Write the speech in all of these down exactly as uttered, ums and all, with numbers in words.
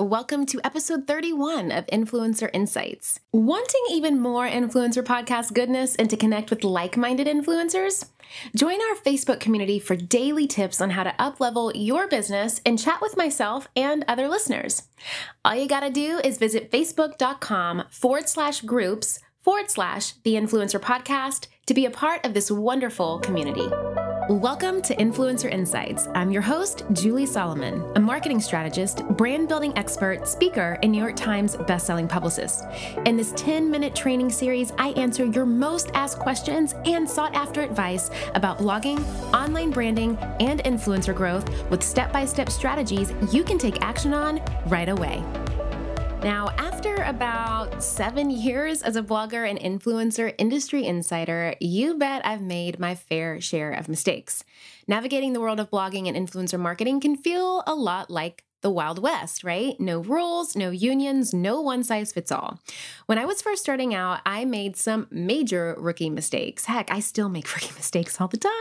Welcome to episode thirty-one of Influencer Insights. Wanting even more influencer podcast goodness and to connect with like-minded influencers? Join our Facebook community for daily tips on how to up-level your business and chat with myself and other listeners. All you gotta do is visit facebook.com forward slash groups forward slash the Influencer Podcast to be a part of this wonderful community. Welcome to Influencer Insights. I'm your host, Julie Solomon, a marketing strategist, brand building expert, speaker, and New York Times bestselling publicist. In this ten-minute training series, I answer your most asked questions and sought-after advice about blogging, online branding, and influencer growth with step-by-step strategies you can take action on right away. Now, after about seven years as a blogger and influencer industry insider, you bet I've made my fair share of mistakes. Navigating the world of blogging and influencer marketing can feel a lot like the Wild West, right? No rules, no unions, no one size fits all. When I was first starting out, I made some major rookie mistakes. Heck, I still make rookie mistakes all the time.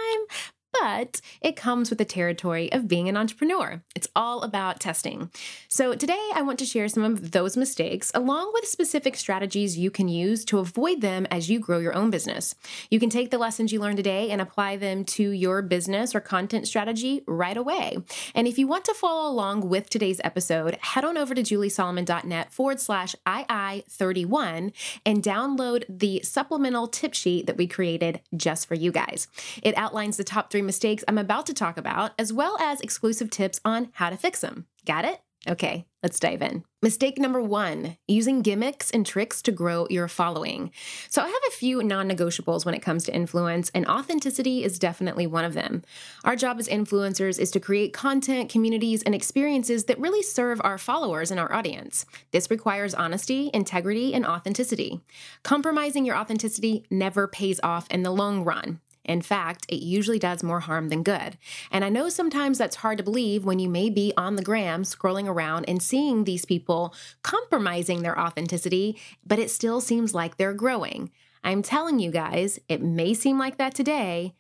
But it comes with the territory of being an entrepreneur. It's all about testing. So today I want to share some of those mistakes along with specific strategies you can use to avoid them as you grow your own business. You can take the lessons you learned today and apply them to your business or content strategy right away. And if you want to follow along with today's episode, head on over to juliesolomon.net forward slash II31 and download the supplemental tip sheet that we created just for you guys. It outlines the top three mistakes I'm about to talk about, as well as exclusive tips on how to fix them. Got it? Okay, let's dive in. Mistake number one, using gimmicks and tricks to grow your following. So I have a few non-negotiables when it comes to influence, and authenticity is definitely one of them. Our job as influencers is to create content, communities, and experiences that really serve our followers and our audience. This requires honesty, integrity, and authenticity. Compromising your authenticity never pays off in the long run. In fact, it usually does more harm than good. And I know sometimes that's hard to believe when you may be on the gram scrolling around and seeing these people compromising their authenticity, but it still seems like they're growing. I'm telling you guys, it may seem like that today,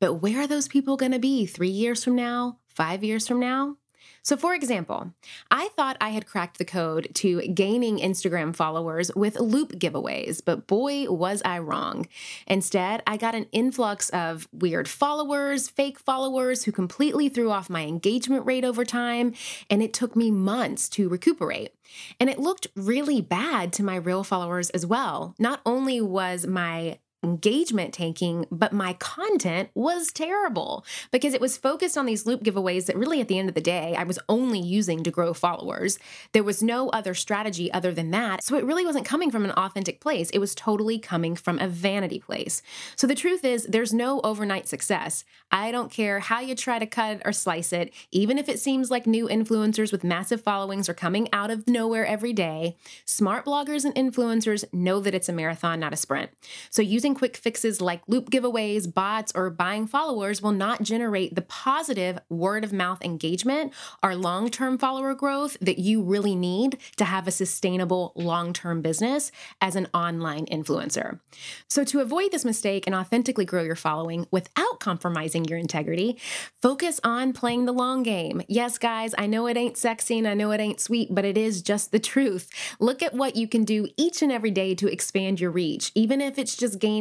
but where are those people going to be three years from now, five years from now? So for example, I thought I had cracked the code to gaining Instagram followers with loop giveaways, but boy, was I wrong. Instead, I got an influx of weird followers, fake followers who completely threw off my engagement rate over time, and it took me months to recuperate. And it looked really bad to my real followers as well. Not only was my engagement tanking, but my content was terrible because it was focused on these loop giveaways that really at the end of the day, I was only using to grow followers. There was no other strategy other than that. So it really wasn't coming from an authentic place. It was totally coming from a vanity place. So the truth is there's no overnight success. I don't care how you try to cut or slice it. Even if it seems like new influencers with massive followings are coming out of nowhere every day, smart bloggers and influencers know that it's a marathon, not a sprint. So using quick fixes like loop giveaways, bots, or buying followers will not generate the positive word-of-mouth engagement or long-term follower growth that you really need to have a sustainable long-term business as an online influencer. So to avoid this mistake and authentically grow your following without compromising your integrity, focus on playing the long game. Yes, guys, I know it ain't sexy and I know it ain't sweet, but it is just the truth. Look at what you can do each and every day to expand your reach, even if it's just gaining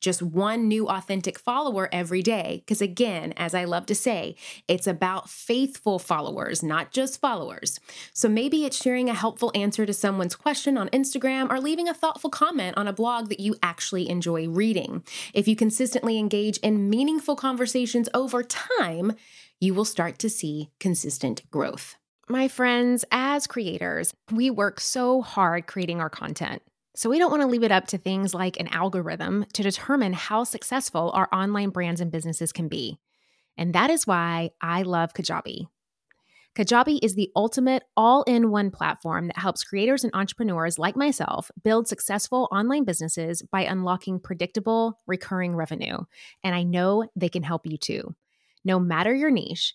just one new authentic follower every day. Because again, as I love to say, it's about faithful followers, not just followers. So maybe it's sharing a helpful answer to someone's question on Instagram or leaving a thoughtful comment on a blog that you actually enjoy reading. If you consistently engage in meaningful conversations over time, you will start to see consistent growth. My friends, as creators, we work so hard creating our content. So we don't want to leave it up to things like an algorithm to determine how successful our online brands and businesses can be. And that is why I love Kajabi. Kajabi is the ultimate all-in-one platform that helps creators and entrepreneurs like myself build successful online businesses by unlocking predictable, recurring revenue. And I know they can help you too. No matter your niche,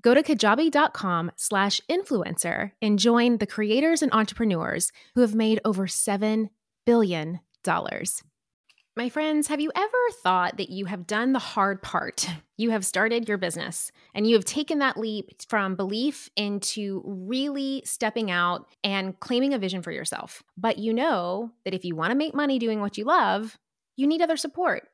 Go to kajabi.com slash influencer and join the creators and entrepreneurs who have made over seven billion dollars. My friends, have you ever thought that you have done the hard part? You have started your business and you have taken that leap from belief into really stepping out and claiming a vision for yourself. But you know that if you want to make money doing what you love, you need other support.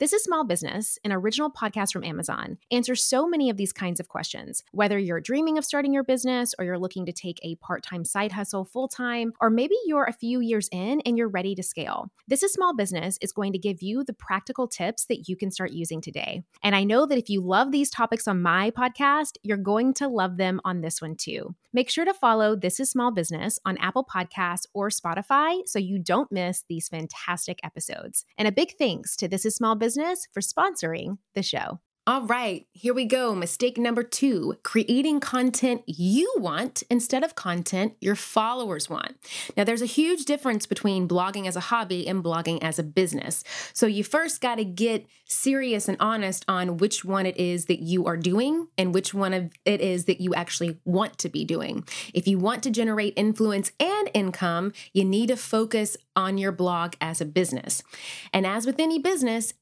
This Is Small Business, an original podcast from Amazon, answers so many of these kinds of questions. Whether you're dreaming of starting your business or you're looking to take a part-time side hustle full-time, or maybe you're a few years in and you're ready to scale. This Is Small Business is going to give you the practical tips that you can start using today. And I know that if you love these topics on my podcast, you're going to love them on this one too. Make sure to follow This Is Small Business on Apple Podcasts or Spotify so you don't miss these fantastic episodes. And a big thanks to This Is Small Business for sponsoring the show. All right, here we go. Mistake number two, creating content you want instead of content your followers want. Now, there's a huge difference between blogging as a hobby and blogging as a business. So you first got to get serious and honest on which one it is that you are doing and which one of it is that you actually want to be doing. If you want to generate influence and income, you need to focus on your blog as a business. And as with any business,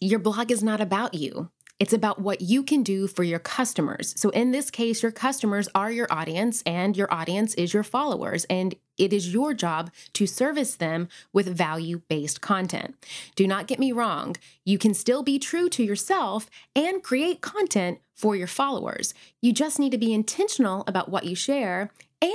your blog is not about you. It's about what you can do for your customers. So in this case, your customers are your audience and your audience is your followers, and it is your job to service them with value-based content. Do not get me wrong. You can still be true to yourself and create content for your followers. You just need to be intentional about what you share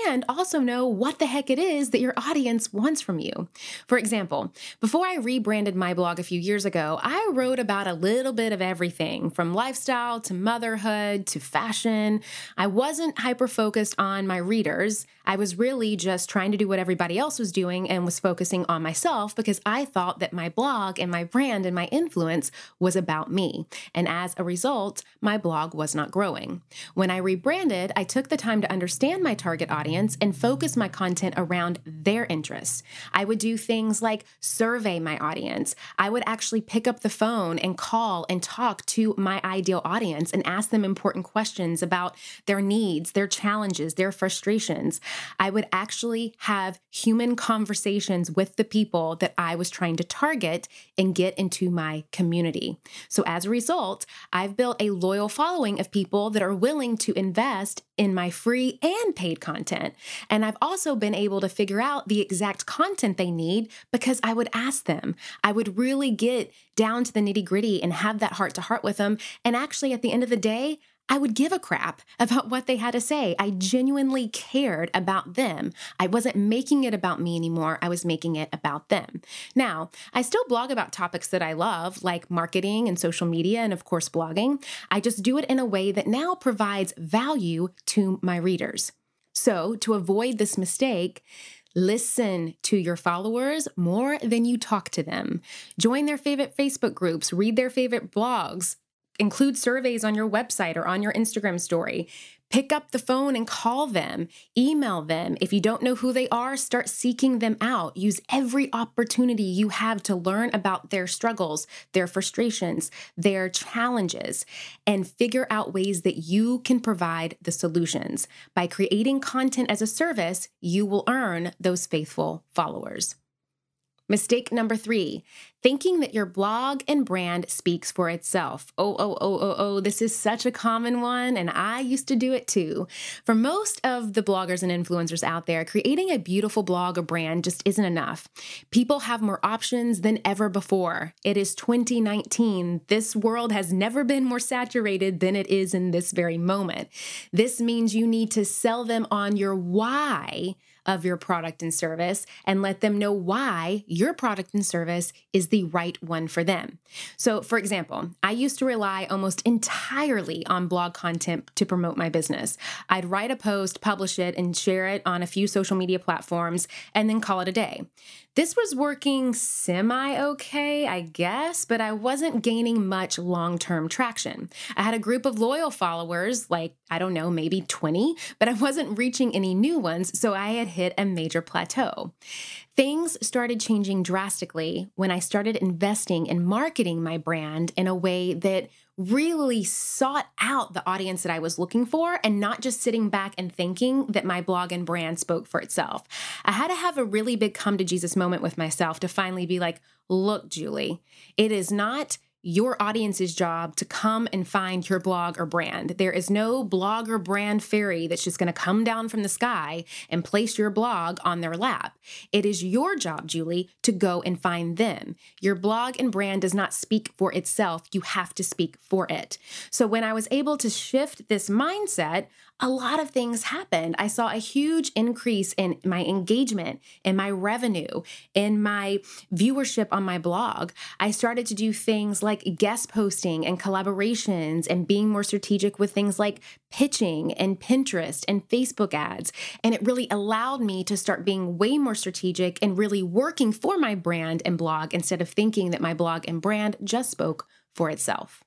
and also know what the heck it is that your audience wants from you. For example, before I rebranded my blog a few years ago, I wrote about a little bit of everything from lifestyle to motherhood to fashion. I wasn't hyper-focused on my readers. I was really just trying to do what everybody else was doing and was focusing on myself because I thought that my blog and my brand and my influence was about me. And as a result, my blog was not growing. When I rebranded, I took the time to understand my target audience and focus my content around their interests. I would do things like survey my audience. I would actually pick up the phone and call and talk to my ideal audience and ask them important questions about their needs, their challenges, their frustrations. I would actually have human conversations with the people that I was trying to target and get into my community. So as a result, I've built a loyal following of people that are willing to invest in my free and paid content. And I've also been able to figure out the exact content they need because I would ask them. I would really get down to the nitty-gritty and have that heart-to-heart with them. And actually, at the end of the day, I would give a crap about what they had to say. I genuinely cared about them. I wasn't making it about me anymore. I was making it about them. Now, I still blog about topics that I love, like marketing and social media and, of course, blogging. I just do it in a way that now provides value to my readers. So to avoid this mistake, listen to your followers more than you talk to them. Join their favorite Facebook groups, read their favorite blogs, include surveys on your website or on your Instagram story. Pick up the phone and call them, email them. If you don't know who they are, start seeking them out. Use every opportunity you have to learn about their struggles, their frustrations, their challenges, and figure out ways that you can provide the solutions. By creating content as a service, you will earn those faithful followers. Mistake number three, thinking that your blog and brand speaks for itself. Oh, oh, oh, oh, oh, this is such a common one, and I used to do it too. For most of the bloggers and influencers out there, creating a beautiful blog or brand just isn't enough. People have more options than ever before. It is twenty nineteen. This world has never been more saturated than it is in this very moment. This means you need to sell them on your why of your product and service and let them know why your product and service is the right one for them. So, for example, I used to rely almost entirely on blog content to promote my business. I'd write a post, publish it, and share it on a few social media platforms, and then call it a day. This was working semi-okay, I guess, but I wasn't gaining much long-term traction. I had a group of loyal followers, like, I don't know, maybe twenty, but I wasn't reaching any new ones, so I had hit a major plateau. Things started changing drastically when I started investing in marketing my brand in a way that really sought out the audience that I was looking for and not just sitting back and thinking that my blog and brand spoke for itself. I had to have a really big come to Jesus moment with myself to finally be like, look, Julie, it is not your audience's job to come and find your blog or brand. There is no blog or brand fairy that's just going to come down from the sky and place your blog on their lap. It is your job, Julie, to go and find them. Your blog and brand does not speak for itself. You have to speak for it. So when I was able to shift this mindset, a lot of things happened. I saw a huge increase in my engagement, in my revenue, in my viewership on my blog. I started to do things like guest posting and collaborations and being more strategic with things like pitching and Pinterest and Facebook ads. And it really allowed me to start being way more strategic and really working for my brand and blog instead of thinking that my blog and brand just spoke for itself.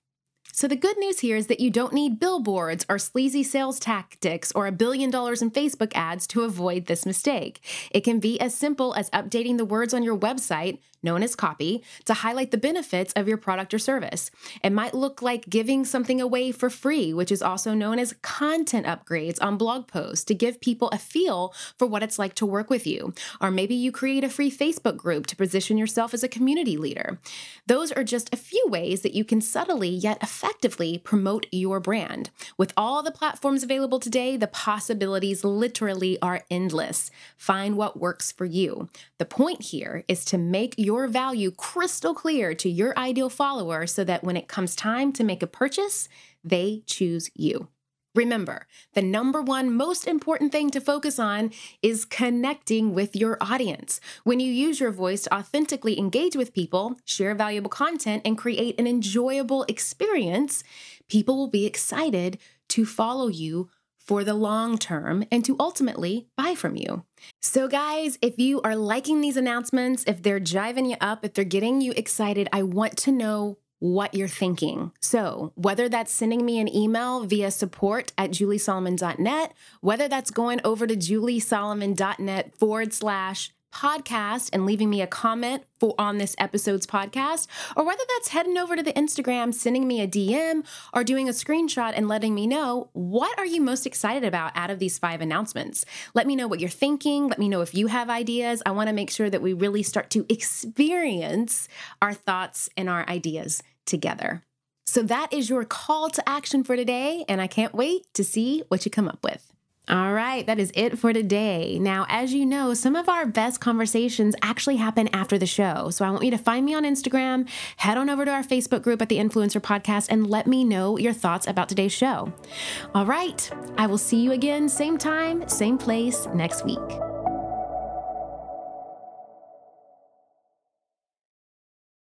So the good news here is that you don't need billboards or sleazy sales tactics or a billion dollars in Facebook ads to avoid this mistake. It can be as simple as updating the words on your website, known as copy, to highlight the benefits of your product or service. It might look like giving something away for free, which is also known as content upgrades on blog posts to give people a feel for what it's like to work with you. Or maybe you create a free Facebook group to position yourself as a community leader. Those are just a few ways that you can subtly yet effectively effectively promote your brand. With all the platforms available today, the possibilities literally are endless. Find what works for you. The point here is to make your value crystal clear to your ideal follower so that when it comes time to make a purchase, they choose you. Remember, the number one most important thing to focus on is connecting with your audience. When you use your voice to authentically engage with people, share valuable content, and create an enjoyable experience, people will be excited to follow you for the long term and to ultimately buy from you. So guys, if you are liking these announcements, if they're jiving you up, if they're getting you excited, I want to know what you're thinking. So whether that's sending me an email via support at julie solomon dot net, whether that's going over to julie solomon dot net forward slash podcast and leaving me a comment for on this episode's podcast, or whether that's heading over to the Instagram, sending me a D M, or doing a screenshot and letting me know, what are you most excited about out of these five announcements? Let me know what you're thinking. Let me know if you have ideas. I want to make sure that we really start to experience our thoughts and our ideas together. So that is your call to action for today, and I can't wait to see what you come up with. All right, that is it for today. Now, as you know, some of our best conversations actually happen after the show. So I want you to find me on Instagram, head on over to our Facebook group at the Influencer Podcast, and let me know your thoughts about today's show. All right, I will see you again, same time, same place next week.